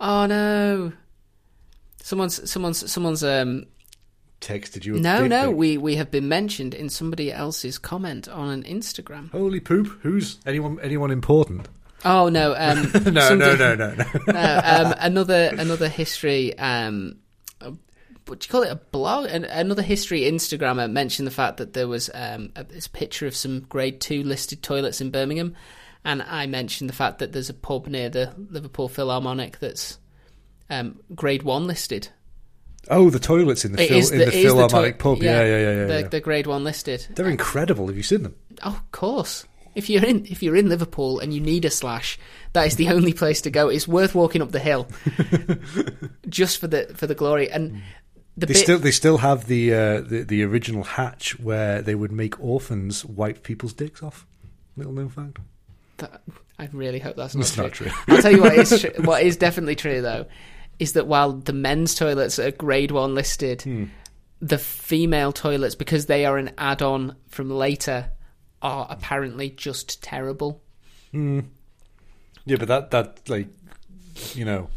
Oh no! Someone's texted you. No, we have been mentioned in somebody else's comment on an Instagram. Holy poop! Who's anyone important? Oh no! No. Another history. What do you call it? A blog? Another history Instagrammer mentioned the fact that there was this picture of some Grade 2 listed toilets in Birmingham, and I mentioned the fact that there's a pub near the Liverpool Philharmonic that's Grade 1 listed. Oh, the toilets in the Philharmonic pub. Yeah. They're Grade 1 listed. They're incredible. Have you seen them? Oh, of course. If you're in Liverpool and you need a slash, that is the only place to go. It's worth walking up the hill just for the glory. And they still have the original hatch where they would make orphans wipe people's dicks off. Little known fact. I really hope that's not true. I'll tell you what is definitely true though is that while the men's toilets are Grade 1 listed, the female toilets, because they are an add-on from later, are apparently just terrible. Yeah, but that like, you know,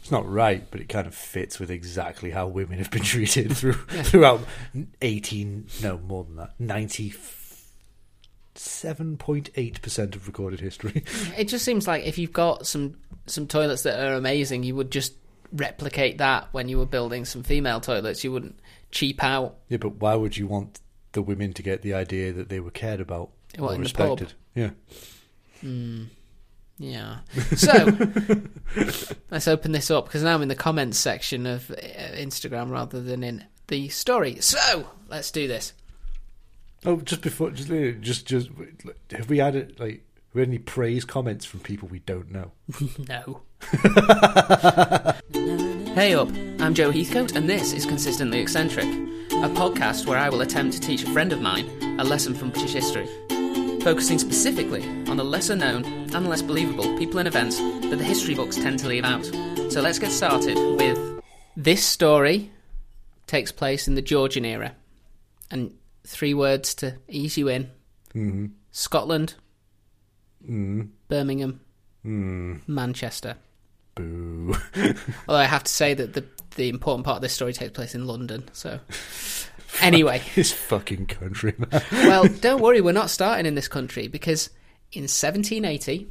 it's not right, but it kind of fits with exactly how women have been treated throughout 97.8% of recorded history. It just seems like if you've got some toilets that are amazing, you would just replicate that when you were building some female toilets. You wouldn't cheap out. Yeah, but why would you want the women to get the idea that they were cared about or respected? Yeah. Yeah. So, let's open this up, because now I'm in the comments section of Instagram rather than in the story. So, let's do this. Oh, just before, have we had it? Like, have we had any praise comments from people we don't know? No. Hey up, I'm Joe Heathcote, and this is Consistently Eccentric, a podcast where I will attempt to teach a friend of mine a lesson from British history, focusing specifically on the lesser known and less believable people and events that the history books tend to leave out. So let's get started with... This story takes place in the Georgian era, and 3 words to ease you in. Scotland, Birmingham, Manchester. Boo. Although I have to say that the important part of this story takes place in London, so... Anyway. This fucking country, man. Well, don't worry, we're not starting in this country, because in 1780,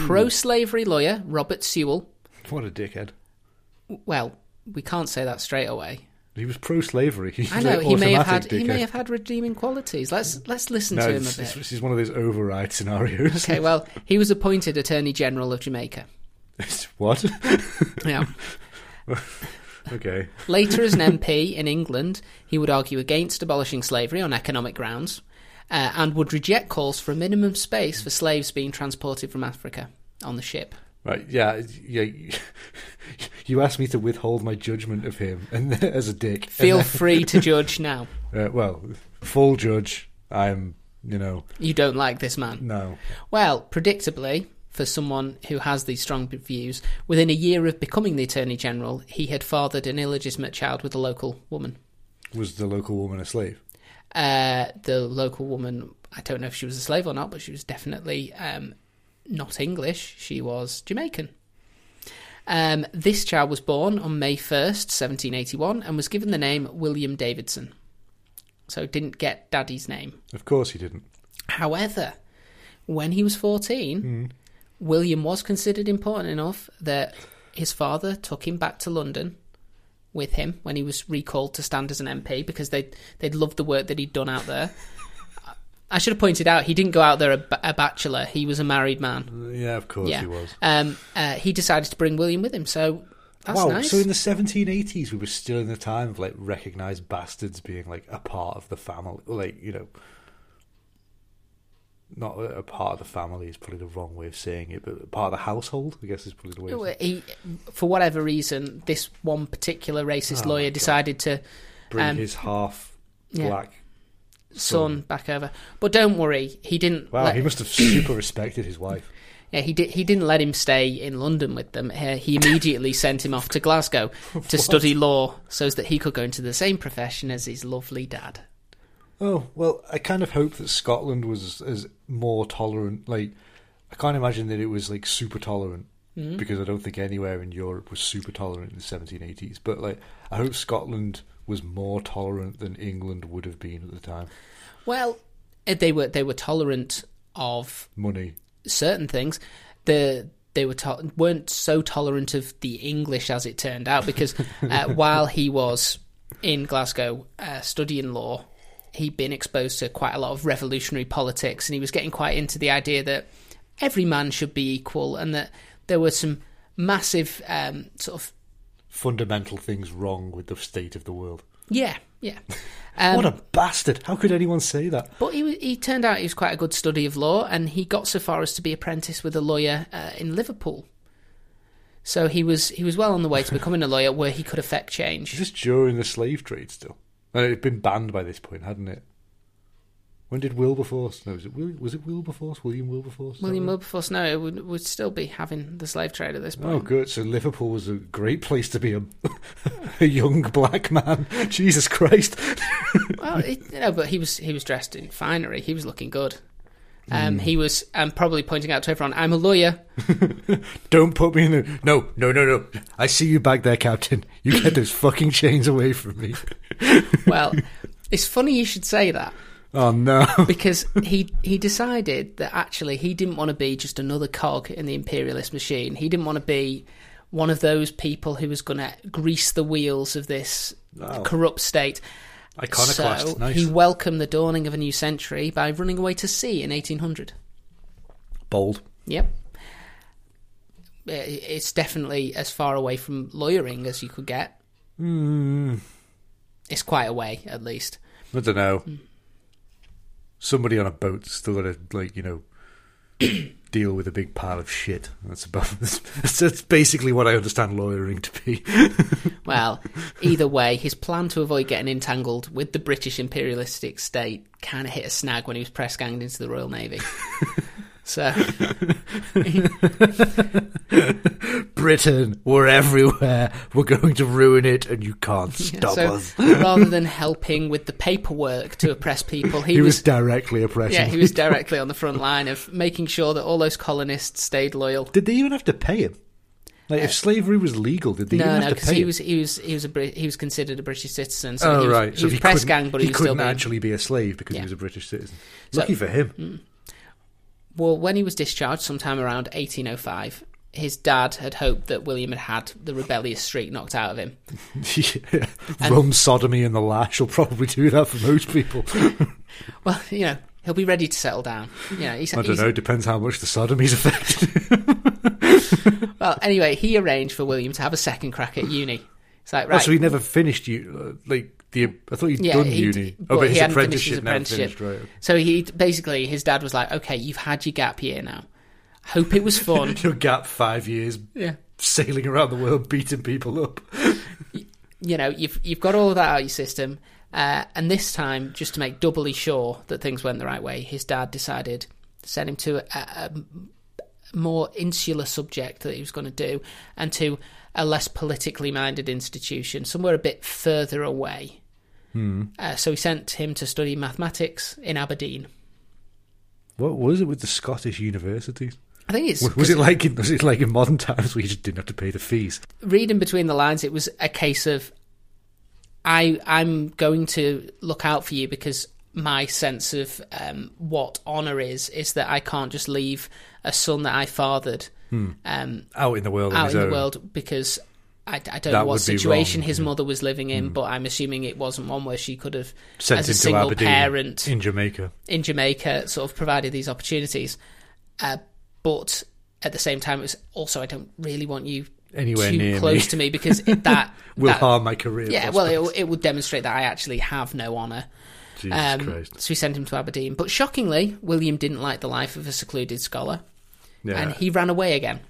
pro-slavery lawyer Robert Sewell... What a dickhead. Well, we can't say that straight away. He was pro-slavery. I know, he may have had redeeming qualities. Let's listen to him a bit. This is one of those override scenarios. Okay, well, he was appointed Attorney General of Jamaica. What? Yeah. Okay. Later, as an MP in England, he would argue against abolishing slavery on economic grounds, and would reject calls for a minimum space for slaves being transported from Africa on the ship. Right, yeah. You asked me to withhold my judgment of him and as a dick. Feel free to judge now. Well, full judge, I'm, you know... You don't like this man? No. Well, predictably... For someone who has these strong views, within a year of becoming the Attorney General, he had fathered an illegitimate child with a local woman. Was the local woman a slave? The local woman, I don't know if she was a slave or not, but she was definitely not English. She was Jamaican. This child was born on May 1st, 1781, and was given the name William Davidson. So didn't get Daddy's name. Of course he didn't. However, when he was 14... William was considered important enough that his father took him back to London with him when he was recalled to stand as an MP, because they'd loved the work that he'd done out there. I should have pointed out, he didn't go out there a bachelor. He was a married man. Yeah, of course he was. He decided to bring William with him, so that's nice. So in the 1780s, we were still in the time of, like, recognised bastards being, like, a part of the family. Like, you know... Not a part of the family is probably the wrong way of saying it, but part of the household, I guess, is probably the way of saying it. For whatever reason, this one particular racist lawyer decided to... Bring his half-black son back over. But don't worry, he didn't... Wow, he must have super respected his wife. Yeah, he didn't let him stay in London with them. He immediately sent him off to Glasgow to study law so that he could go into the same profession as his lovely dad. Oh, well, I kind of hope that Scotland was as more tolerant. Like, I can't imagine that it was, like, super tolerant mm-hmm. because I don't think anywhere in Europe was super tolerant in the 1780s. But like, I hope Scotland was more tolerant than England would have been at the time. Well, they were tolerant of money, certain things. They weren't so tolerant of the English, as it turned out, because while he was in Glasgow studying law, he'd been exposed to quite a lot of revolutionary politics, and he was getting quite into the idea that every man should be equal, and that there were some massive sort of fundamental things wrong with the state of the world. Yeah, yeah. What a bastard! How could anyone say that? But he turned out he was quite a good study of law, and he got so far as to be apprenticed with a lawyer in Liverpool. So he was well on the way to becoming a lawyer, where he could affect change. Is this during the slave trade still? And it had been banned by this point, hadn't it? When did Wilberforce... No, was it Wilberforce? William Wilberforce? William Wilberforce, no, it would still be having the slave trade at this point. Oh, good. So Liverpool was a great place to be a young black man. Jesus Christ. Well, but he was dressed in finery. He was looking good. He was probably pointing out to everyone, I'm a lawyer. Don't put me in there. No. I see you back there, Captain. You get those fucking chains away from me. Well, it's funny you should say that. Oh, no. Because he decided that actually he didn't want to be just another cog in the imperialist machine. He didn't want to be one of those people who was going to grease the wheels of this corrupt state. Iconoclast. So nice. He welcomed the dawning of a new century by running away to sea in 1800. Bold. Yep. It's definitely as far away from lawyering as you could get. Mm. It's quite a way, at least. I don't know. Mm. Somebody on a boat's still going to, deal with a big pile of shit. That's basically what I understand lawyering to be. Well, either way, his plan to avoid getting entangled with the British imperialistic state kind of hit a snag when he was press ganged into the Royal Navy. So Britain, we're everywhere, we're going to ruin it, and you can't stop us. Rather than helping with the paperwork to oppress people, he was directly oppressing people. He was directly on the front line of making sure that all those colonists stayed loyal. Did they even have to pay him? Like, if slavery was legal, did they even have to pay? No, because he was considered a British citizen. So he was press ganged, but he couldn't actually be a slave because he was a British citizen. Lucky for him. Mm. Well, when he was discharged sometime around 1805, his dad had hoped that William had the rebellious streak knocked out of him. Yeah. Rum, sodomy and the lash will probably do that for most people. Well, he'll be ready to settle down. I don't know, depends how much the sodomy's affected. Well, anyway, he arranged for William to have a second crack at uni. It's like, right. Oh, so he never finished I thought he'd done uni. Oh, but his apprenticeship. Now finished, right. So his dad was like, okay, you've had your gap year now. Hope it was fun. Your gap 5 years, sailing around the world, beating people up. You've got all of that out of your system. And this time, just to make doubly sure that things went the right way, his dad decided to send him to a more insular subject that he was going to do, and to a less politically minded institution, somewhere a bit further away. Hmm. So he sent him to study mathematics in Aberdeen. What was it with the Scottish universities? I think it's... Was it like in modern times where you just didn't have to pay the fees? Reading between the lines, it was a case of, I'm going to look out for you because my sense of what honour is that I can't just leave a son that I fathered out in the world. Because I don't know what situation his mother was living in, but I'm assuming it wasn't one where she could have, sent as a single Aberdeen, parent in Jamaica, sort of provided these opportunities. But at the same time, it was also, I don't really want you anywhere too near close to me because that will harm my career. Yeah, prospects. Well, it will demonstrate that I actually have no honour. Jesus Christ. So we sent him to Aberdeen. But shockingly, William didn't like the life of a secluded scholar, and he ran away again.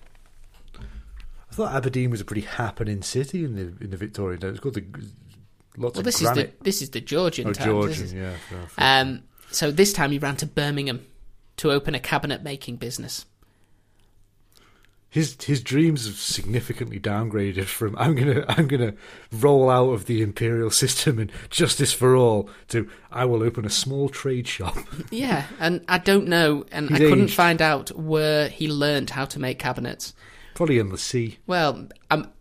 I thought Aberdeen was a pretty happening city in the Victorian days. It's called lots of granite. This is the Georgian town. Oh, Georgian, yeah. So this time he ran to Birmingham to open a cabinet-making business. His dreams have significantly downgraded from I'm gonna roll out of the imperial system and justice for all to I will open a small trade shop. Yeah, and I don't know, and I couldn't find out where he learned how to make cabinets. Probably in the sea. Well,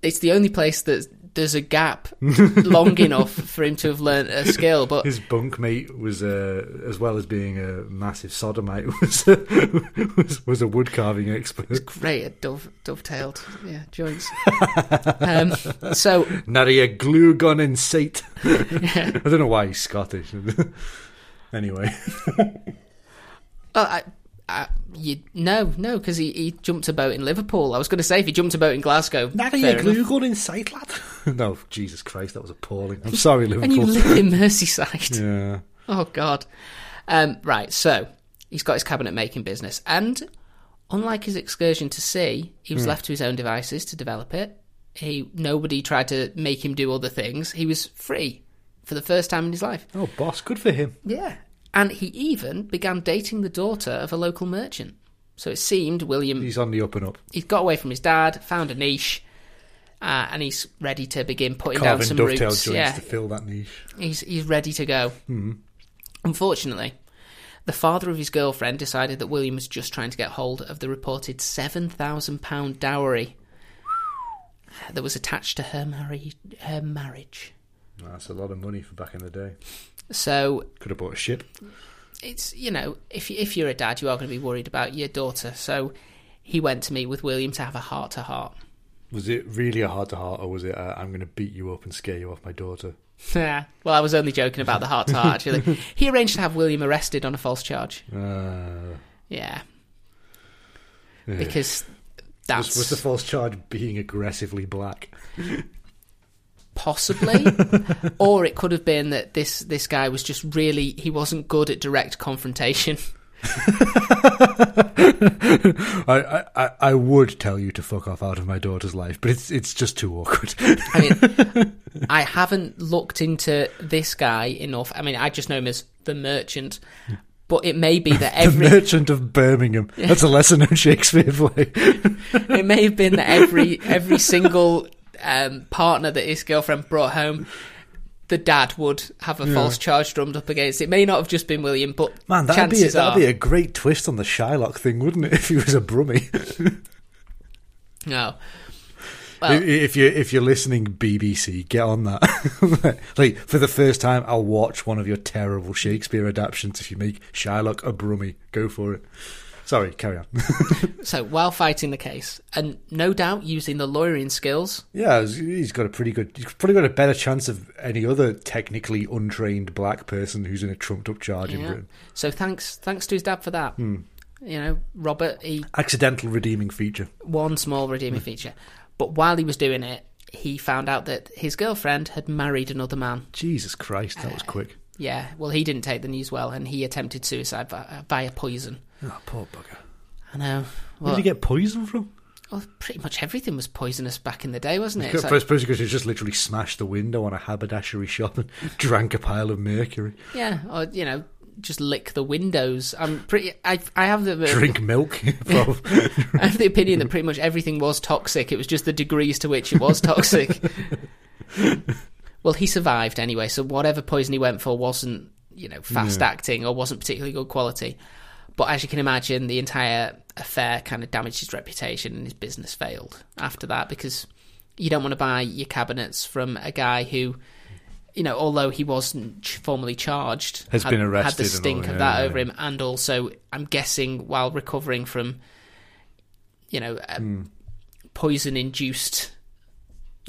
it's the only place that there's a gap long enough for him to have learnt a skill. But his bunkmate was, as well as being a massive sodomite, was a wood carving expert. It's great at dovetailed joints. So nary a glue gun in sight. Yeah. I don't know why he's Scottish. Anyway. No, because he jumped a boat in Liverpool. I was going to say, if he jumped a boat in Glasgow... Not a glue gun in sight, lad. No, Jesus Christ, that was appalling. I'm sorry, Liverpool. And you live in Merseyside. Yeah. Oh, God. Right, so he's got his cabinet-making business. And unlike his excursion to sea, he was left to his own devices to develop it. Nobody tried to make him do other things. He was free for the first time in his life. Oh, boss, good for him. Yeah. And he even began dating the daughter of a local merchant. So it seemed William... He's on the up and up. He's got away from his dad, found a niche, and he's ready to begin putting down some roots. Carving dovetail joints to fill that niche. He's ready to go. Mm-hmm. Unfortunately, the father of his girlfriend decided that William was just trying to get hold of the reported £7,000 dowry that was attached to her marriage. That's a lot of money for back in the day. So could have bought a ship. It's, you know, if you're a dad, you are going to be worried about your daughter. So he went to meet with William to have a heart-to-heart. Was it really a heart-to-heart, or was it I'm going to beat you up and scare you off my daughter? Yeah. Well, I was only joking about the heart-to-heart, actually. He arranged to have William arrested on a false charge. Yeah. Because that's... Was the false charge being aggressively black? Possibly. Or it could have been that this guy was just really, he wasn't good at direct confrontation. I would tell you to fuck off out of my daughter's life, but it's just too awkward. I mean, I haven't looked into this guy enough. I mean, I just know him as the merchant, but it may be that every... The Merchant of Birmingham. That's a lesser known Shakespeare play. It may have been that every single... partner that his girlfriend brought home, the dad would have a false charge drummed up against. It may not have just been William, but man, that'd be a great twist on the Shylock thing, wouldn't it? If he was a Brummie. No. Well, if you're listening, BBC, get on that. Like, for the first time, I'll watch one of your terrible Shakespeare adaptions if you make Shylock a Brummie. Go for it. Sorry, carry on. So, while fighting the case, and no doubt using the lawyering skills... Yeah, he's probably got a better chance of any other technically untrained black person who's in a trumped-up charge in Britain. So, thanks to his dad for that. Mm. You know, Robert, he... Accidental redeeming feature. One small redeeming feature. But while he was doing it, he found out that his girlfriend had married another man. Jesus Christ, that was quick. Yeah, well, he didn't take the news well, and he attempted suicide via poison. Oh, poor bugger. I know. What? Where did he get poison from? Well, pretty much everything was poisonous back in the day, wasn't it? I suppose because he just literally smashed the window on a haberdashery shop and drank a pile of mercury. Yeah, or, you know, just lick the windows. I have the... Drink milk. I have the opinion that pretty much everything was toxic. It was just the degrees to which it was toxic. Well, he survived anyway, so whatever poison he went for wasn't, you know, fast-acting or wasn't particularly good quality. But as you can imagine, the entire affair kind of damaged his reputation and his business failed after that, because you don't want to buy your cabinets from a guy who, you know, although he wasn't formally charged, has been arrested, had the stink of that over him, and also, I'm guessing, while recovering from, you know, poison-induced...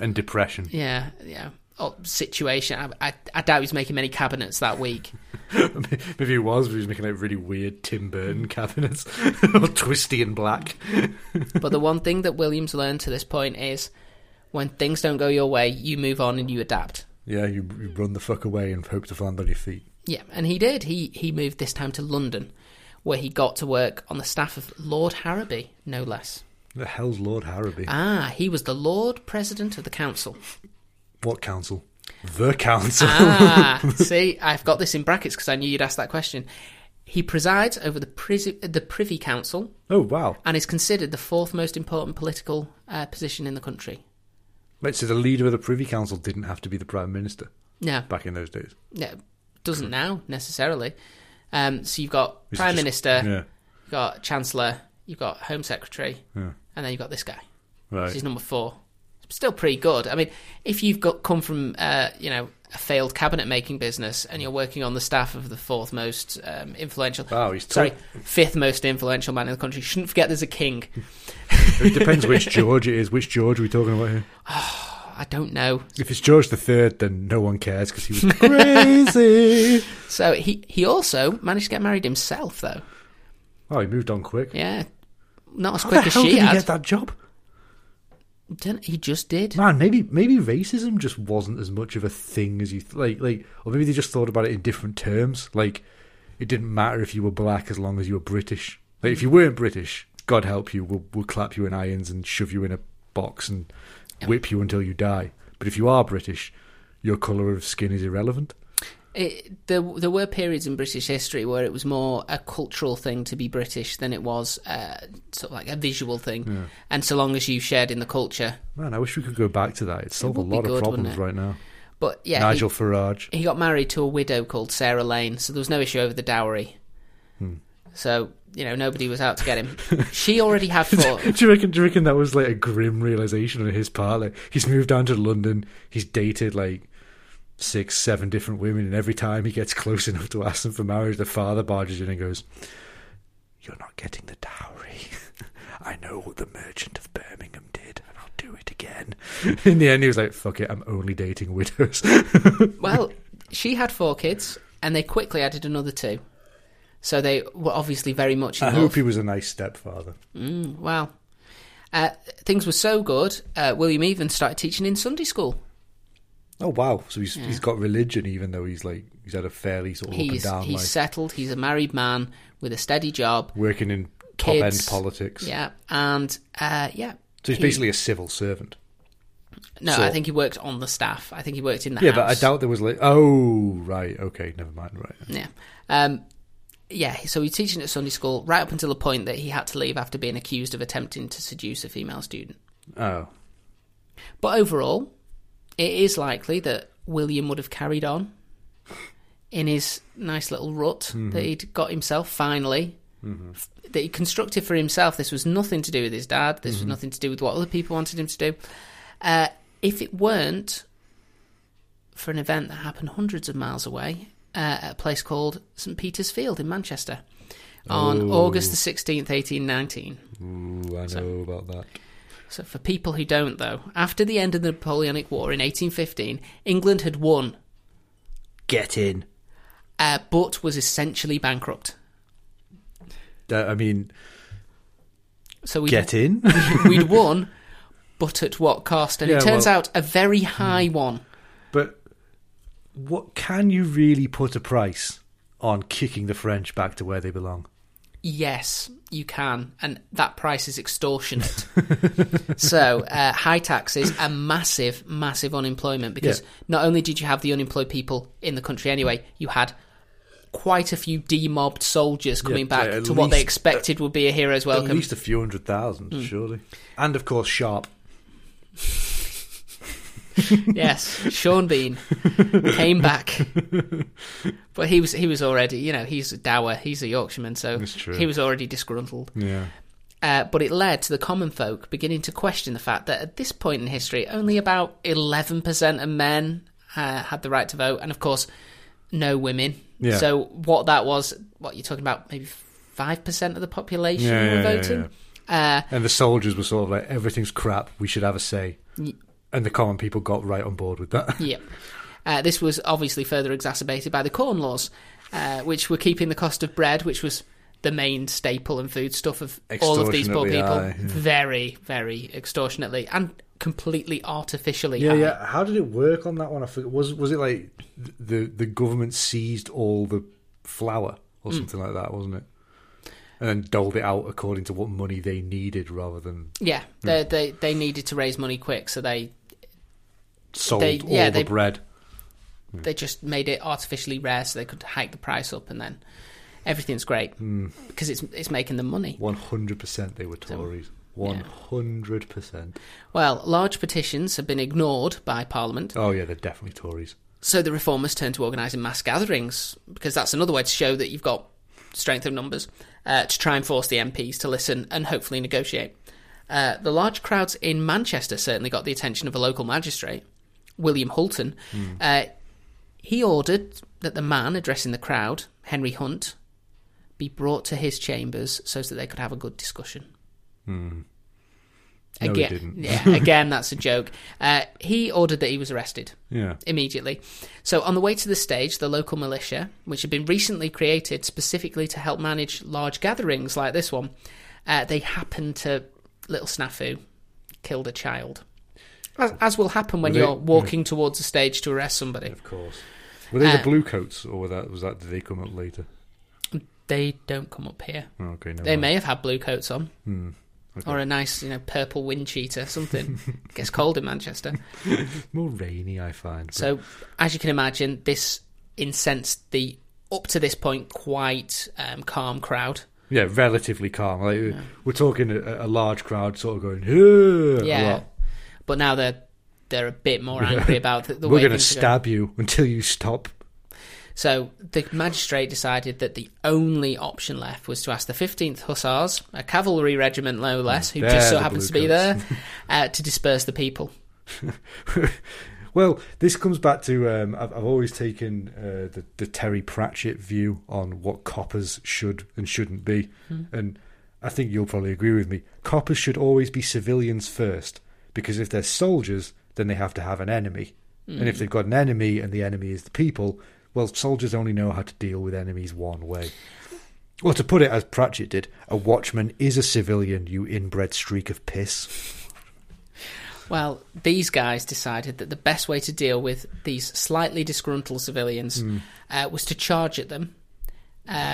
And depression. Yeah. Situation. I doubt he was making many cabinets that week. Maybe he was, but he was making like really weird Tim Burton cabinets, all twisty and black. But the one thing that William's learned to this point is, when things don't go your way, you move on and you adapt. Yeah, you run the fuck away and hope to land on your feet. Yeah, and he did. He moved this time to London, where he got to work on the staff of Lord Harrowby, no less. The hell's Lord Harrowby? Ah, he was the Lord President of the Council. What council? The council. See, I've got this in brackets because I knew you'd ask that question. He presides over the Privy Council. Oh, wow. And is considered the fourth most important political position in the country. Wait, so the leader of the Privy Council didn't have to be the Prime Minister? No. Back in those days? No, doesn't now, necessarily. So you've got Prime Minister, you've got Chancellor, you've got Home Secretary, and then you've got this guy. Right. This is number 4. Still pretty good. I mean, if you've come from a failed cabinet making business and you're working on the staff of the fourth most influential, fifth most influential man in the country, shouldn't forget there's a king. It depends which George it is. Which George are we talking about here? Oh, I don't know. If it's George III, then no one cares because he was crazy. So he also managed to get married himself, though. Oh, he moved on quick. Yeah, not as quick as she had. How the hell did he get that job? He just did. Man, maybe racism just wasn't as much of a thing as you like, or maybe they just thought about it in different terms. Like, it didn't matter if you were black as long as you were British. Like, if you weren't British, God help you, we'll clap you in irons and shove you in a box and whip you until you die. But if you are British, your colour of skin is irrelevant. There were periods in British history where it was more a cultural thing to be British than it was sort of like a visual thing. Yeah. And so long as you shared in the culture... Man, I wish we could go back to that. It'd solve a lot of problems right now. But yeah, Nigel Farage. He got married to a widow called Sarah Lane, so there was no issue over the dowry. Hmm. So, nobody was out to get him. She already had 4. Do you reckon that was like a grim realisation on his part? Like, he's moved down to London, he's dated 6-7 different women, and every time he gets close enough to ask them for marriage, the father barges in and goes, "You're not getting the dowry. I know what the merchant of Birmingham did, and I'll do it again." In the end, he was like, "Fuck it, I'm only dating widows." Well, she had 4 kids, and they quickly added another 2. So they were obviously very much in love. I hope he was a nice stepfather. Wow. Things were so good, William even started teaching in Sunday school. Oh, wow. So he's got religion, even though he's had a fairly sort of up and down life. He's settled. He's a married man with a steady job. Working in top-end politics. Yeah. And, So he's basically a civil servant. No, I think he worked on the staff. I think he worked in the house. Yeah, but I doubt there was oh, right. Okay, never mind. Right. Yeah. So he's teaching at Sunday school right up until the point that he had to leave after being accused of attempting to seduce a female student. Oh. But overall... It is likely that William would have carried on in his nice little rut that he'd got himself, finally, that he constructed for himself. This was nothing to do with his dad. This was nothing to do with what other people wanted him to do. If it weren't for an event that happened hundreds of miles away at a place called St. Peter's Field in Manchester on August the 16th, 1819. Ooh, I know about that. So for people who don't, though, after the end of the Napoleonic War in 1815, England had won. Get in. But was essentially bankrupt. Get in? We'd won, but at what cost? And it turns out a very high one. But what can you really put a price on kicking the French back to where they belong? Yes, you can, and that price is extortionate. So high taxes and massive, massive unemployment, because not only did you have the unemployed people in the country anyway, you had quite a few demobbed soldiers coming back to what they expected would be a hero's welcome. At least a few 100,000, surely. And, of course, Sharp. Yes, Sean Bean came back, but he was already he's a dour, he's a Yorkshireman, so he was already disgruntled. Yeah, but it led to the common folk beginning to question the fact that at this point in history, only about 11% of men had the right to vote, and of course, no women. Yeah. So what that was, what you're talking about, maybe 5% of the population were voting, and the soldiers were sort of like, everything's crap, we should have a say. And the common people got right on board with that. Yeah. This was obviously further exacerbated by the Corn Laws, which were keeping the cost of bread, which was the main staple and foodstuff of all of these poor people, very, very extortionately and completely artificially high. Yeah. How did it work on that one? I forget. Was it like the government seized all the flour or something like that, wasn't it? And then doled it out according to what money they needed rather than... Yeah, they needed to raise money quick, so they... Sold all the bread. They just made it artificially rare so they could hike the price up, and then everything's great because it's making them money. 100% they were Tories. 100%. Well, large petitions have been ignored by Parliament. Oh, yeah, they're definitely Tories. So the reformers turned to organising mass gatherings, because that's another way to show that you've got strength of numbers, to try and force the MPs to listen and hopefully negotiate. The large crowds in Manchester certainly got the attention of a local magistrate, William Houlton. He ordered that the man addressing the crowd, Henry Hunt, be brought to his chambers so that they could have a good discussion. No, again, he didn't. Again, that's a joke. He ordered that he was arrested immediately. So on the way to the stage, the local militia, which had been recently created specifically to help manage large gatherings like this one, they happened to... little snafu, killed a child. As will happen when you're walking towards a stage to arrest somebody. Of course. Were they the blue coats, or was that? Did they come up later? They don't come up here. Oh, okay, they may have had blue coats on, okay. Or a nice, purple wind cheater, something. It gets cold in Manchester. More rainy, I find. But... So, as you can imagine, this incensed the up to this point quite calm crowd. Yeah, relatively calm. We're talking a large crowd sort of going, a lot. But now they're a bit more angry about the way we're going to stab you until you stop. So the magistrate decided that the only option left was to ask the 15th Hussars, a cavalry regiment no less, who just so happens to be there, to disperse the people. Well, this comes back to I've always taken the Terry Pratchett view on what coppers should and shouldn't be, and I think you'll probably agree with me. Coppers should always be civilians first, because if they're soldiers, then they have to have an enemy, and if they've got an enemy and the enemy is the people, well, soldiers only know how to deal with enemies one way. Well, to put it as Pratchett did, a watchman is a civilian, you inbred streak of piss. Well, these guys decided that the best way to deal with these slightly disgruntled civilians was to charge at them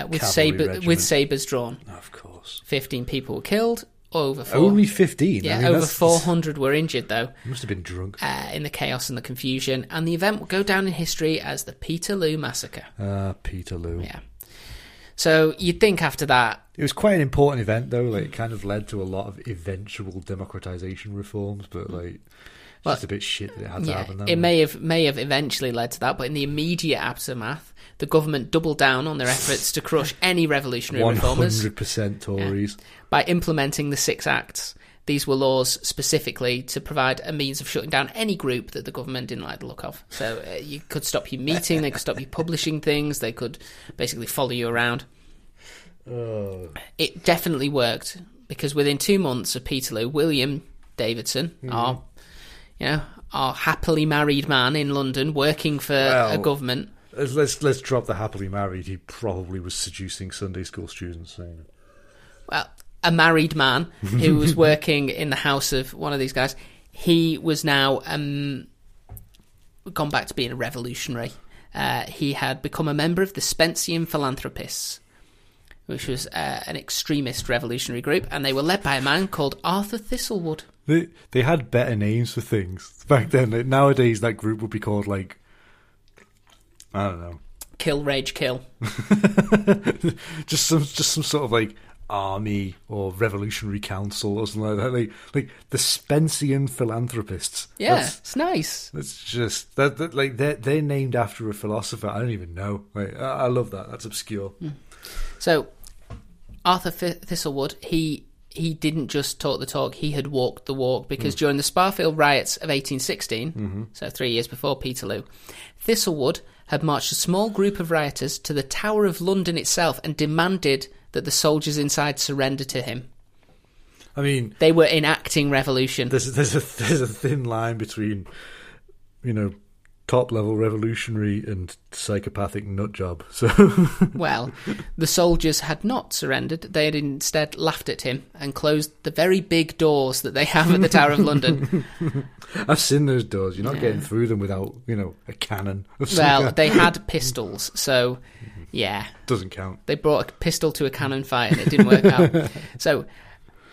with sabres drawn. Of course. 15 people were killed. Only 15? Yeah, I mean, over 400 were injured, though. Must have been drunk. In the chaos and the confusion. And the event will go down in history as the Peterloo Massacre. Peterloo. Yeah. So you'd think after that... It was quite an important event, though. It kind of led to a lot of eventual democratisation reforms, but it's just a bit shit that it had to happen. That it may have eventually led to that, but in the immediate aftermath, the government doubled down on their efforts to crush any revolutionary 100% reformers. 100% Tories. Yeah, by implementing the Six Acts. These were laws specifically to provide a means of shutting down any group that the government didn't like the look of. So you could stop you meeting, they could stop you publishing things, they could basically follow you around. It definitely worked, because within 2 months of Peterloo, William Davidson, our happily married man in London, working for a government. Let's drop the happily married. He probably was seducing Sunday school students. A married man who was working in the house of one of these guys, he was now gone back to being a revolutionary. He had become a member of the Spencean Philanthropists, which was an extremist revolutionary group, and they were led by a man called Arthur Thistlewood. They had better names for things back then. Nowadays, that group would be called, I don't know. Kill, Rage, Kill. just some sort of, army or revolutionary council or something like that, like the Spencean Philanthropists. It's nice. That's just that they're named after a philosopher. I don't even know. I love that. That's obscure. So Arthur Thistlewood, he didn't just talk the talk, he had walked the walk, because during the Sparfield riots of 1816, so 3 years before Peterloo, Thistlewood had marched a small group of rioters to the Tower of London itself and demanded that the soldiers inside surrender to him. I mean... They were enacting revolution. There's a thin line between, top-level revolutionary and psychopathic nutjob. So. Well, the soldiers had not surrendered. They had instead laughed at him and closed the very big doors that they have at the Tower of London. I've seen those doors. You're not getting through them without, a cannon. They had pistols, so... Yeah. Doesn't count. They brought a pistol to a cannon fight and it didn't work out. So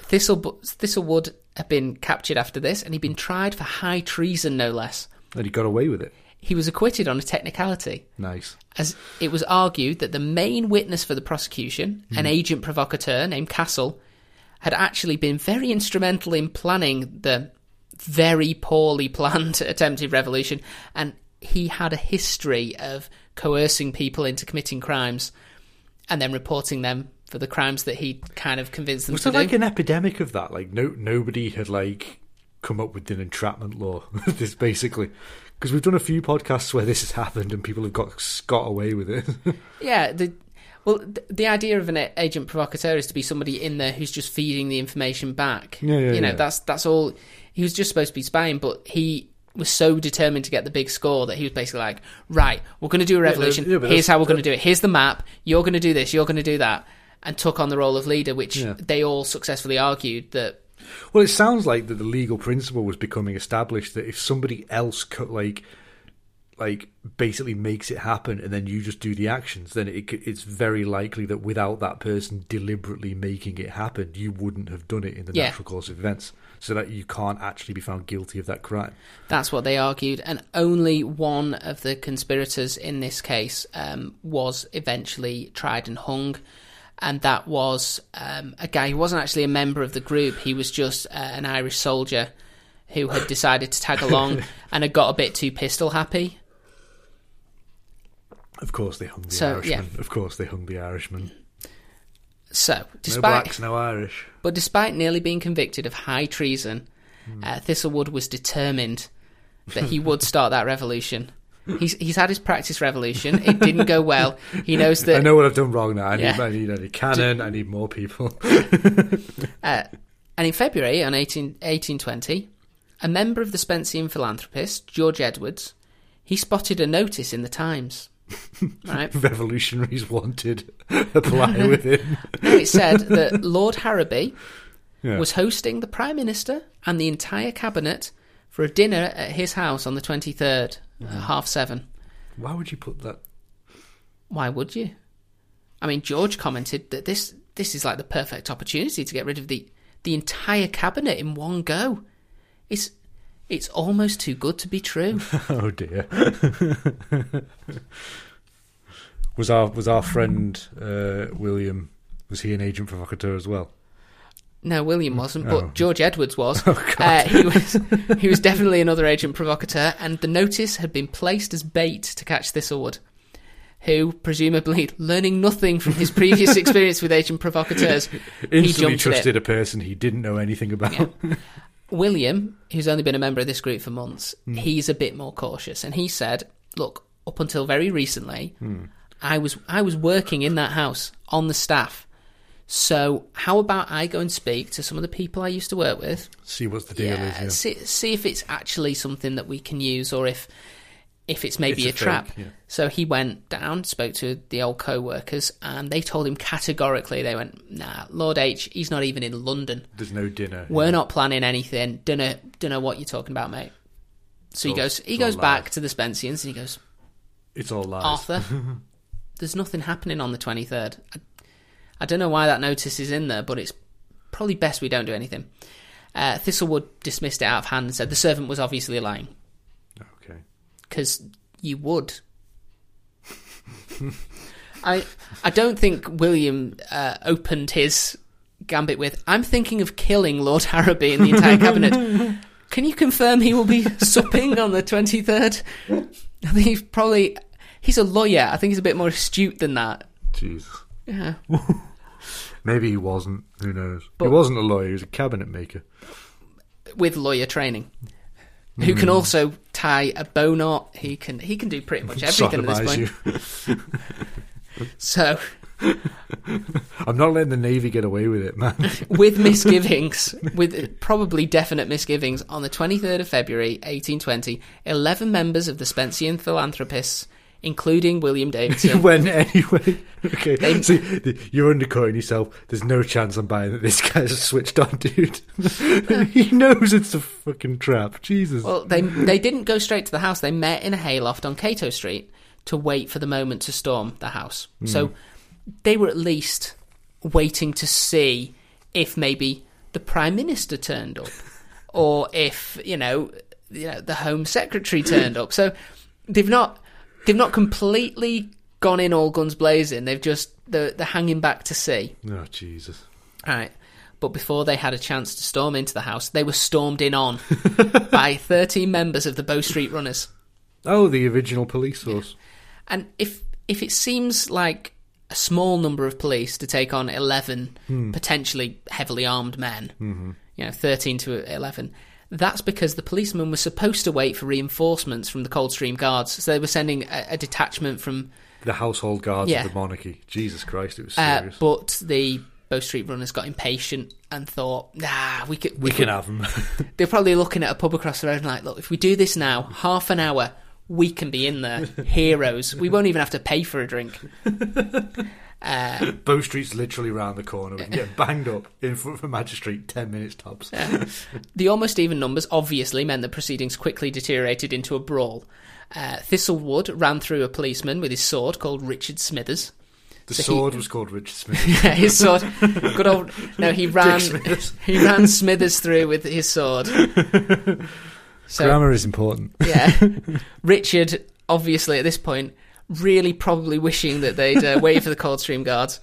Thistlewood had been captured after this, and he'd been tried for high treason, no less. And he got away with it. He was acquitted on a technicality. Nice. As it was argued that the main witness for the prosecution, an agent provocateur named Castle, had actually been very instrumental in planning the very poorly planned attempted revolution, and he had a history of coercing people into committing crimes and then reporting them for the crimes that he kind of convinced them to do. Was there like an epidemic of that? Like nobody had like come up with an entrapment law. This basically, because we've done a few podcasts where this has happened and people have got away with it. Yeah, the idea of an agent provocateur is to be somebody in there who's just feeding the information back. Yeah. That's all. He was just supposed to be spying, but he was so determined to get the big score that he was basically like, right, we're going to do a revolution. Here's how we're going to do it. Here's the map. You're going to do this. You're going to do that. And took on the role of leader, which they all successfully argued that... Well, it sounds like that the legal principle was becoming established that if somebody else could, like basically makes it happen and then you just do the actions, then it's very likely that without that person deliberately making it happen, you wouldn't have done it in the natural course of events, so that you can't actually be found guilty of that crime. That's what they argued, and only one of the conspirators in this case was eventually tried and hung, and that was a guy who wasn't actually a member of the group. He was just an Irish soldier who had decided to tag along and had got a bit too pistol-happy. Of course they hung the Irishman. Yeah. Of course they hung the Irishman. So, despite... No blacks, no Irish. But despite nearly being convicted of high treason, Thistlewood was determined that he would start that revolution. He's had his practice revolution. It didn't go well. He knows that... I know what I've done wrong now. I need a cannon. I need more people. And in February, on 1820, a member of the Spencean Philanthropists, George Edwards, he spotted a notice in the Times. Right? Revolutionaries wanted. Apply with him. It said that Lord Harrowby was hosting the Prime Minister and the entire Cabinet for a dinner at his house on the 23rd at 7:30. Why would you put that? Why would you? I mean, George commented that this is like the perfect opportunity to get rid of the entire Cabinet in one go. It's almost too good to be true. Oh dear. Was our friend William, was he an agent provocateur as well? No, William wasn't, but George Edwards was. Oh, God. He was definitely another agent provocateur, and the notice had been placed as bait to catch Thistlewood, who, presumably learning nothing from his previous experience with agent provocateurs, instantly trusted a person he didn't know anything about. Yeah. William, who's only been a member of this group for months, he's a bit more cautious, and he said, "Look, up until very recently, I was working in that house on the staff. So how about I go and speak to some of the people I used to work with? See what's the deal is. Yeah. See if it's actually something that we can use, or if it's maybe it's a trap." Fake, yeah. So he went down, spoke to the old co-workers, and they told him categorically, they went, "Nah, Lord H, he's not even in London. There's no dinner. We're not planning anything. Don't know what you're talking about, mate." So he goes back to the Spenceans and he goes, "It's all lies, Arthur. There's nothing happening on the 23rd. I don't know why that notice is in there, but it's probably best we don't do anything." Thistlewood dismissed it out of hand and said the servant was obviously lying. Okay. Because you would. I don't think William opened his gambit with, "I'm thinking of killing Lord Harrowby and the entire Cabinet. Can you confirm he will be supping on the 23rd? I think he's a lawyer. I think he's a bit more astute than that. Jesus. Yeah. Maybe he wasn't. Who knows? But he wasn't a lawyer. He was a cabinet maker with lawyer training, who can also tie a bow knot. He can do pretty much everything Sodomize at this point. You. So, I'm not letting the Navy get away with it, man. With misgivings, with probably definite misgivings, on the 23rd of February, 1820, 11 members of the Spencean Philanthropists, including William Davidson. You went anyway. Okay. See, you're undercutting yourself. There's no chance I'm buying that this guy's a switched on dude. He knows it's a fucking trap. Jesus. Well, they didn't go straight to the house. They met in a hayloft on Cato Street to wait for the moment to storm the house. So they were at least waiting to see if maybe the Prime Minister turned up or if, you know, the Home Secretary turned up. So they've not completely gone in all guns blazing. They've just... They're hanging back to see. Oh, Jesus. All right. But before they had a chance to storm into the house, they were stormed in on by 13 members of the Bow Street Runners. Oh, the original police force. Yeah. And if it seems like a small number of police to take on 11 potentially heavily armed men, 13 to 11. That's because the policemen were supposed to wait for reinforcements from the Coldstream Guards. So they were sending a detachment from... The household guards of the monarchy. Jesus Christ, it was serious. But the Bow Street Runners got impatient and thought, we can have them. They're probably looking at a pub across the road and like, look, if we do this now, half an hour, we can be in there. Heroes. We won't even have to pay for a drink. Bow Street's literally round the corner. We can get banged up in front of a magistrate, 10 minutes tops. The almost even numbers obviously meant that proceedings quickly deteriorated into a brawl. Thistlewood ran through a policeman with his sword called Richard Smithers. Was called Richard Smithers. Yeah, his sword. Good old... No, he ran Smithers through with his sword. So, grammar is important. Yeah. Richard, obviously, at this point, really probably wishing that they'd wait for the Coldstream Guards.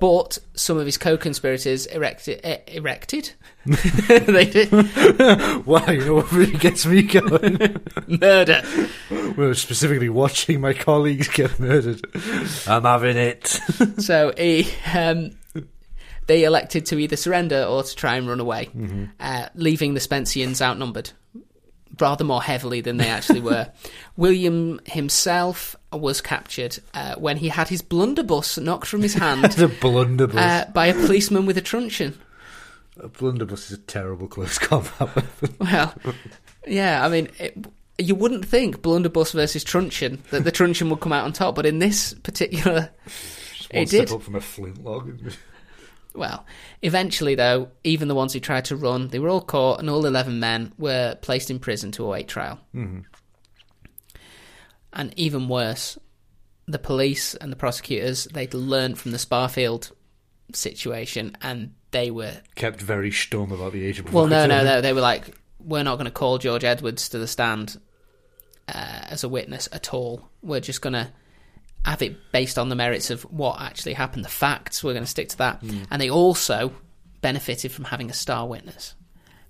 But some of his co-conspirators erected. They did. Wow, you know what really gets me going? Murder. We were specifically watching my colleagues get murdered. I'm having it. So they elected to either surrender or to try and run away, leaving the Spenceans outnumbered, rather more heavily than they actually were. William himself was captured when he had his blunderbuss knocked from his hand. The blunderbuss. By a policeman with a truncheon. A blunderbuss is a terrible close combat weapon. Well, yeah, I mean, you wouldn't think blunderbuss versus truncheon, that the truncheon would come out on top, but in this particular... Just one step up from a flintlock, isn't it? Well, eventually, though, even the ones who tried to run, they were all caught, and all 11 men were placed in prison to await trial. Mm-hmm. And even worse, the police and the prosecutors, they'd learned from the Sparfield situation, and they were... Kept very stum about the age of... Well, no, they were like, we're not going to call George Edwards to the stand as a witness at all. We're just going to have it based on the merits of what actually happened, the facts. We're going to stick to that. Mm. And they also benefited from having a star witness,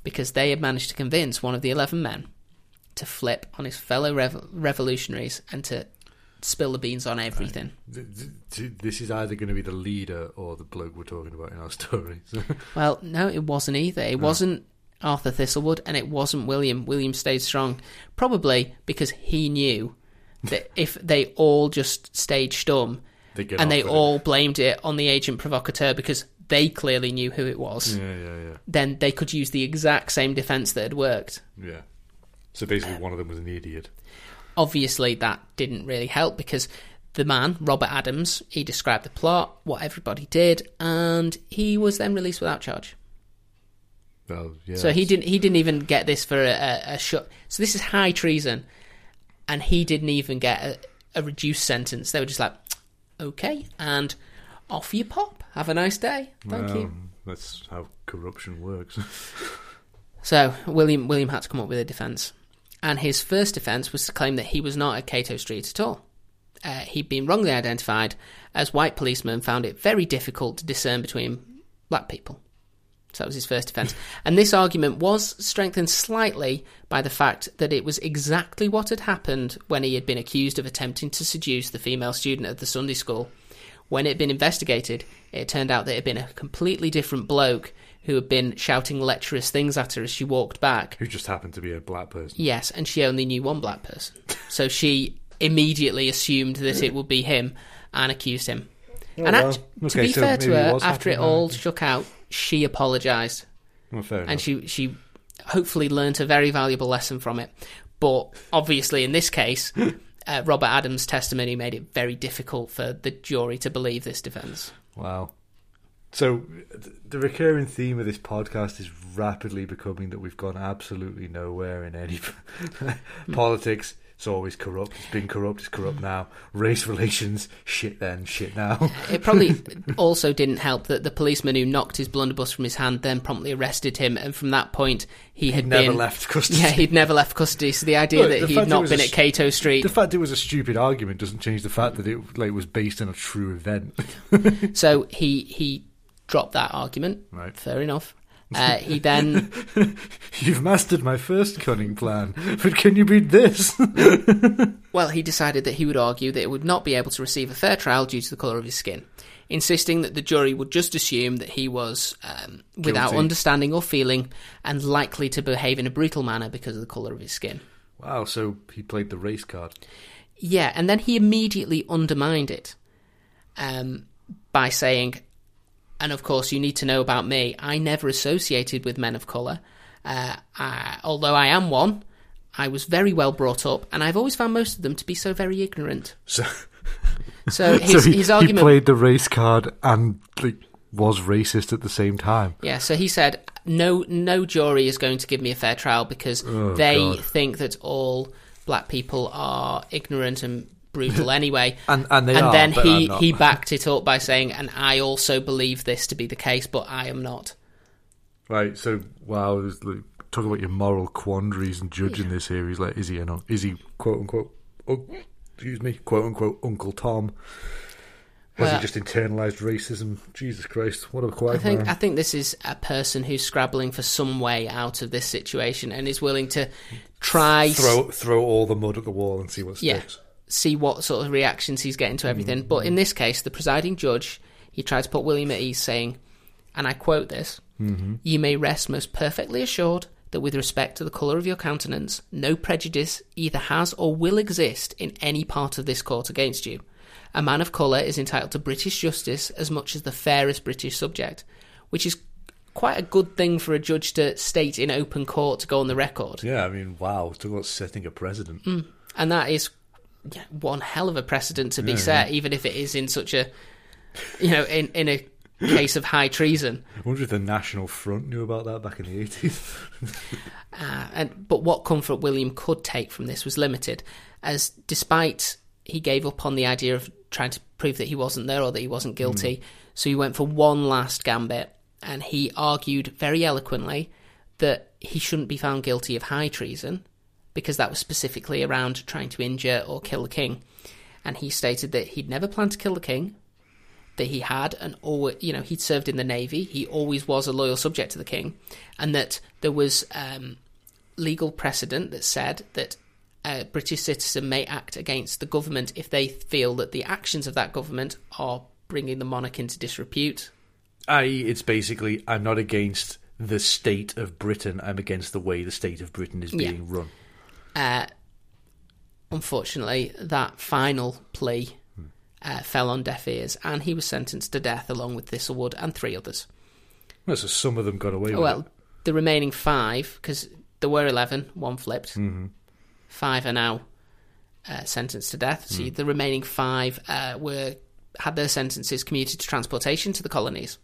because they had managed to convince one of the 11 men to flip on his fellow revolutionaries and to spill the beans on everything. This is either going to be the leader or the bloke we're talking about in our story. Well, no, it wasn't either. It wasn't Arthur Thistlewood, and it wasn't William. William stayed strong, probably because he knew that if they all just stayed stum, and they all blamed it on the agent provocateur because they clearly knew who it was, then they could use the exact same defence that had worked. Yeah. So basically one of them was an idiot. Obviously that didn't really help, because the man, Robert Adams, he described the plot, what everybody did, and he was then released without charge. Well, yeah. So he didn't even get this for a shot. So this is high treason. And he didn't even get a reduced sentence. They were just like, okay, and off you pop. Have a nice day. Thank you. That's how corruption works. So William had to come up with a defence. And his first defence was to claim that he was not at Cato Street at all. He'd been wrongly identified, as white policemen found it very difficult to discern between black people. So that was his first defence. And this argument was strengthened slightly by the fact that it was exactly what had happened when he had been accused of attempting to seduce the female student at the Sunday school. When it had been investigated, it turned out that it had been a completely different bloke who had been shouting lecherous things at her as she walked back. Who just happened to be a black person. Yes, and she only knew one black person. So she immediately assumed that it would be him and accused him. Oh, and to be fair to her, after it all shook out, she apologised. Well, fair enough. And she hopefully learnt a very valuable lesson from it. But obviously in this case, Robert Adams' testimony made it very difficult for the jury to believe this defence. Wow. So the recurring theme of this podcast is rapidly becoming that we've gone absolutely nowhere in any politics. It's always corrupt. It's been corrupt. It's corrupt now. Race relations, shit then, shit now. It probably also didn't help that the policeman who knocked his blunderbuss from his hand then promptly arrested him, and from that point he'd never left custody. Yeah, he'd never left custody. So the idea that he'd not been at Cato Street. The fact it was a stupid argument doesn't change the fact that it was based on a true event. So he dropped that argument. Right. Fair enough. He then... You've mastered my first cunning plan, but can you beat this? Well, he decided that he would argue that it would not be able to receive a fair trial due to the colour of his skin, insisting that the jury would just assume that he was without understanding or feeling and likely to behave in a brutal manner because of the colour of his skin. Wow, so he played the race card. Yeah, and then he immediately undermined it by saying... And of course, you need to know about me. I never associated with men of colour. Although I am one, I was very well brought up, and I've always found most of them to be so very ignorant. So his argument... He played the race card and was racist at the same time. Yeah, so he said, no jury is going to give me a fair trial because they think that all black people are ignorant and... brutal anyway, and then he backed it up by saying, and I also believe this to be the case, but I am not. Right, so wow, talk about your moral quandaries and judging this here. He's like, is he quote unquote, quote unquote Uncle Tom? Has he just internalised racism? Jesus Christ, what a quagmire. I think this is a person who's scrabbling for some way out of this situation and is willing to try throw all the mud at the wall and see what sticks. See what sort of reactions he's getting to everything. But in this case, the presiding judge, he tried to put William at ease, saying, and I quote this, "You may rest most perfectly assured that with respect to the colour of your countenance, no prejudice either has or will exist in any part of this court against you. A man of colour is entitled to British justice as much as the fairest British subject," which is quite a good thing for a judge to state in open court, to go on the record. Yeah, I mean, wow, talking about setting a precedent. And that is... yeah, one hell of a precedent to be set, even if it is in such a, in a case of high treason. I wonder if the National Front knew about that back in the 80s. But what comfort William could take from this was limited, as despite he gave up on the idea of trying to prove that he wasn't there or that he wasn't guilty, so he went for one last gambit, and he argued very eloquently that he shouldn't be found guilty of high treason, because that was specifically around trying to injure or kill the king. And he stated that he'd never planned to kill the king, that he had, and always, he'd served in the Navy, he always was a loyal subject to the king, and that there was legal precedent that said that a British citizen may act against the government if they feel that the actions of that government are bringing the monarch into disrepute. I.e., it's basically, I'm not against the state of Britain, I'm against the way the state of Britain is being run. Unfortunately, that final plea fell on deaf ears, and he was sentenced to death along with Thistlewood and three others. Well, so some of them got away with it. Well, the remaining five, because there were 11, one flipped, five are now sentenced to death. So the remaining five had their sentences commuted to transportation to the colonies.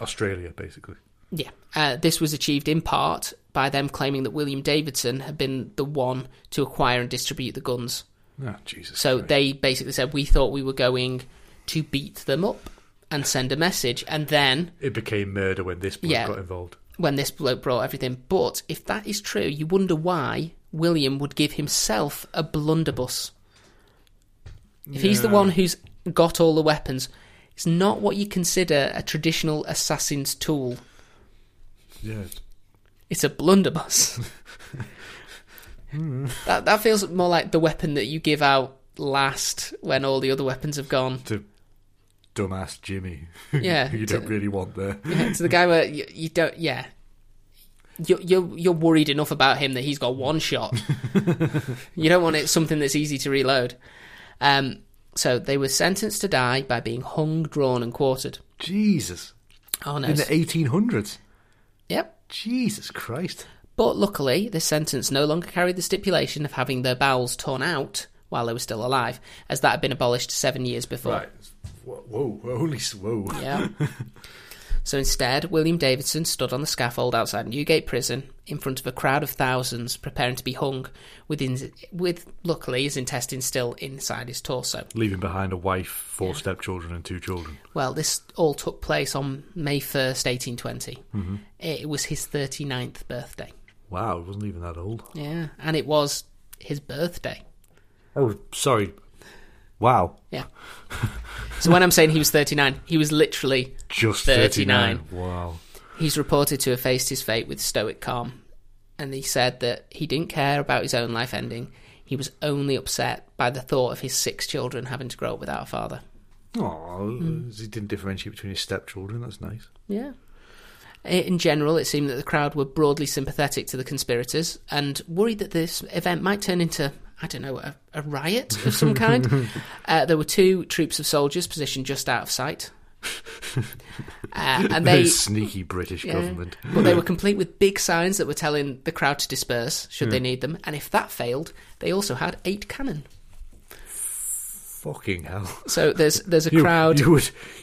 Australia, basically. Yeah, this was achieved in part by them claiming that William Davidson had been the one to acquire and distribute the guns. Oh, Jesus. So Christ. They basically said, we thought we were going to beat them up and send a message, and then... It became murder when this bloke got involved. When this bloke brought everything. But if that is true, you wonder why William would give himself a blunderbuss. If he's the one who's got all the weapons, it's not what you consider a traditional assassin's tool. Yeah, it's a blunderbuss. That feels more like the weapon that you give out last when all the other weapons have gone. To dumbass Jimmy. Yeah, you don't really want there. Yeah, to the guy where you don't. Yeah, you're worried enough about him that he's got one shot. You don't want it something that's easy to reload. So they were sentenced to die by being hung, drawn, and quartered. Jesus. Oh no! In the 1800s. Yep. Jesus Christ. But luckily, this sentence no longer carried the stipulation of having their bowels torn out while they were still alive, as that had been abolished 7 years before. Right. Whoa, holy swole. Yeah. So instead, William Davidson stood on the scaffold outside Newgate Prison in front of a crowd of thousands preparing to be hung, with luckily his intestines still inside his torso. Leaving behind a wife, four stepchildren and two children. Well, this all took place on May 1st, 1820. It was his 39th birthday. Wow, it wasn't even that old. Yeah, and it was his birthday. Oh, sorry. Wow. Yeah. So when I'm saying he was 39, he was literally just 39. Wow. He's reported to have faced his fate with stoic calm, and he said that he didn't care about his own life ending. He was only upset by the thought of his 6 children having to grow up without a father. Oh, he didn't differentiate between his stepchildren. That's nice. Yeah. In general, it seemed that the crowd were broadly sympathetic to the conspirators and worried that this event might turn into, I don't know, a riot of some kind. There were 2 troops of soldiers positioned just out of sight. And they sneaky British government. But they were complete with big signs that were telling the crowd to disperse should they need them. And if that failed, they also had 8 cannon. Fucking hell! So there's a crowd.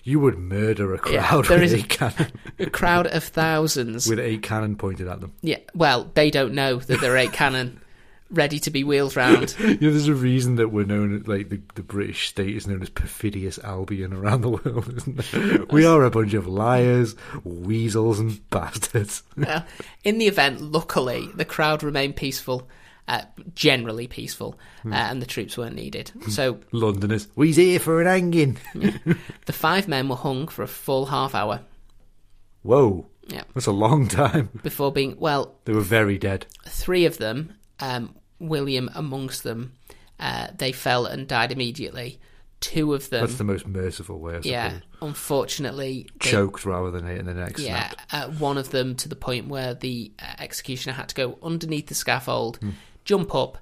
You would murder a crowd with 8 cannon. A crowd of thousands with 8 cannon pointed at them. Yeah. Well, they don't know that there are 8 cannon ready to be wheeled round. There's a reason that we're known, like the British state is known as perfidious Albion around the world, isn't there? We are a bunch of liars, weasels, and bastards. In the event, luckily, the crowd remained peaceful. Generally peaceful, and the troops weren't needed. So Londoners, we's here for an hanging. The 5 men were hung for a full half hour. Whoa, yeah, that's a long time. Before being they were very dead. 3 of them, William amongst them, they fell and died immediately. 2 of them. That's the most merciful way, I suppose. Yeah, unfortunately. Choked rather than in the neck. Yeah, one of them to the point where the executioner had to go underneath the scaffold, jump up,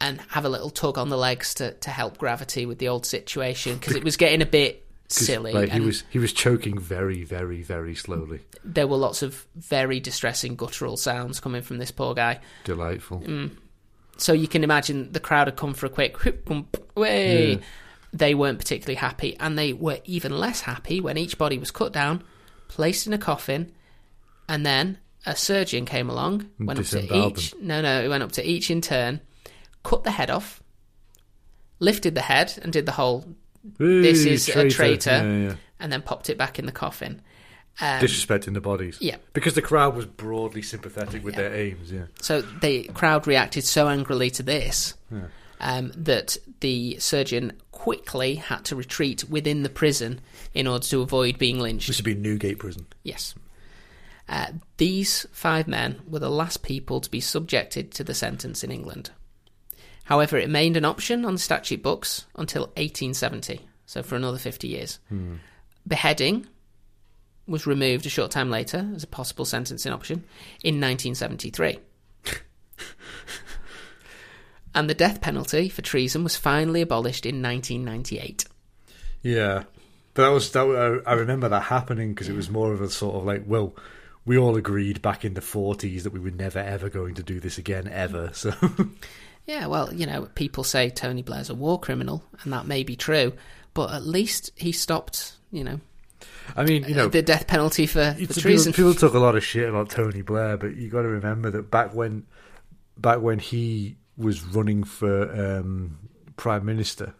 and have a little tug on the legs to help gravity with the old situation, because it was getting a bit silly. Like, he was choking very, very, very slowly. There were lots of very distressing guttural sounds coming from this poor guy. Delightful. So you can imagine the crowd had come for a quick whoop, whoop, way. Yeah. They weren't particularly happy, and they were even less happy when each body was cut down, placed in a coffin, and then a surgeon came along, went up to each. He went up to each in turn, cut the head off, lifted the head, and did the whole "this is a traitor," and then popped it back in the coffin. Disrespecting the bodies. Yeah. Because the crowd was broadly sympathetic with their aims, So the crowd reacted so angrily to this that the surgeon quickly had to retreat within the prison in order to avoid being lynched. This would be Newgate Prison. Yes. These 5 men were the last people to be subjected to the sentence in England. However, it remained an option on the statute books until 1870, so for another 50 years. Beheading was removed a short time later as a possible sentencing option in 1973. And the death penalty for treason was finally abolished in 1998. Yeah. But that was I remember that happening because it was more of a sort of like, well, we all agreed back in the 40s that we were never, ever going to do this again, ever. So, yeah, well, people say Tony Blair's a war criminal, and that may be true, but at least he stopped, the death penalty for treason. People talk a lot of shit about Tony Blair, but you got to remember that back when he was running for Prime Minister,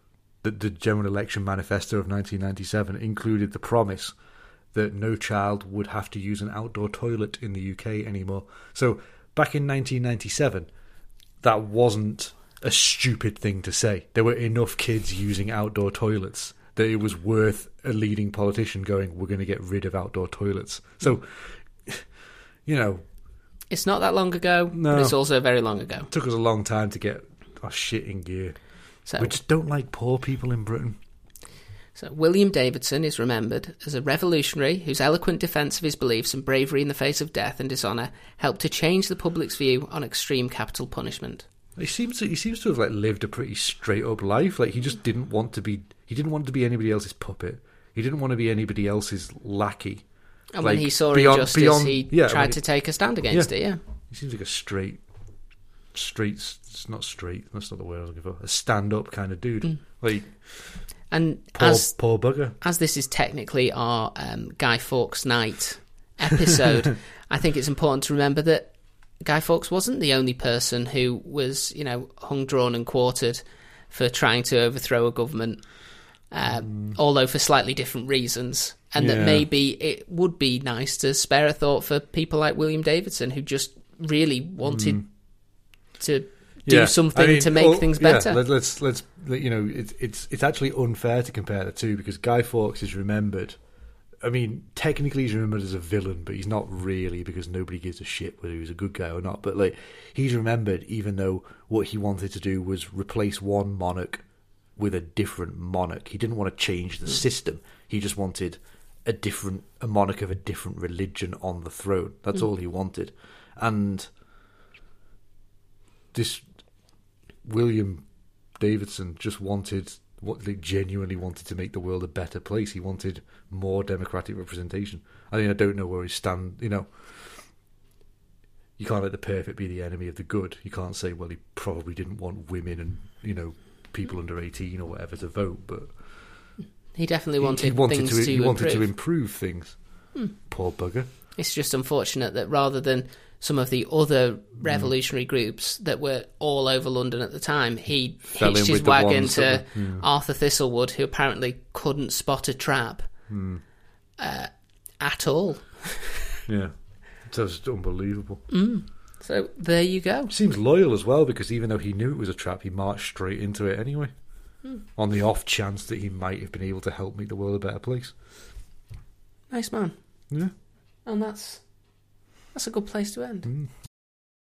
the General Election Manifesto of 1997 included the promise that no child would have to use an outdoor toilet in the UK anymore. So back in 1997, that wasn't a stupid thing to say. There were enough kids using outdoor toilets that it was worth a leading politician going, we're going to get rid of outdoor toilets. So, it's not that long ago, but it's also very long ago. It took us a long time to get our shit in gear. So, we just don't like poor people in Britain. So William Davidson is remembered as a revolutionary whose eloquent defence of his beliefs and bravery in the face of death and dishonour helped to change the public's view on extreme capital punishment. He seems to have lived a pretty straight up life. Like he didn't want to be anybody else's puppet. He didn't want to be anybody else's lackey. And when he saw injustice, he tried to take a stand against it, He seems like a straight, it's not straight, that's not the word I was looking for, a stand-up kind of dude. And poor bugger. As this is technically our Guy Fawkes Night episode, I think it's important to remember that Guy Fawkes wasn't the only person who was, hung, drawn and quartered for trying to overthrow a government, although for slightly different reasons. And that maybe it would be nice to spare a thought for people like William Davidson, who just really wanted to do something to make things better. Yeah, let's it's actually unfair to compare the two because Guy Fawkes is remembered I mean, technically he's remembered as a villain, but he's not really, because nobody gives a shit whether he was a good guy or not. But, like, he's remembered even though what he wanted to do was replace one monarch with a different monarch. He didn't want to change the system. He just wanted a monarch of a different religion on the throne. That's all he wanted. And this William Davidson just wanted... What they genuinely wanted to make the world a better place. He wanted more democratic representation. I mean, I don't know where he stands. You know, you can't let the perfect be the enemy of the good. You can't say, well, he probably didn't want women and, you know, people under 18 or whatever to vote, but he definitely wanted to improve things. Poor bugger. It's just unfortunate that rather than some of the other revolutionary groups that were all over London at the time, he hitched his wagon to Arthur Thistlewood, who apparently couldn't spot a trap at all. Yeah, that's unbelievable. So there you go. Seems loyal as well, because even though he knew it was a trap, he marched straight into it anyway, on the off chance that he might have been able to help make the world a better place. Nice man. Yeah. And that's a good place to end.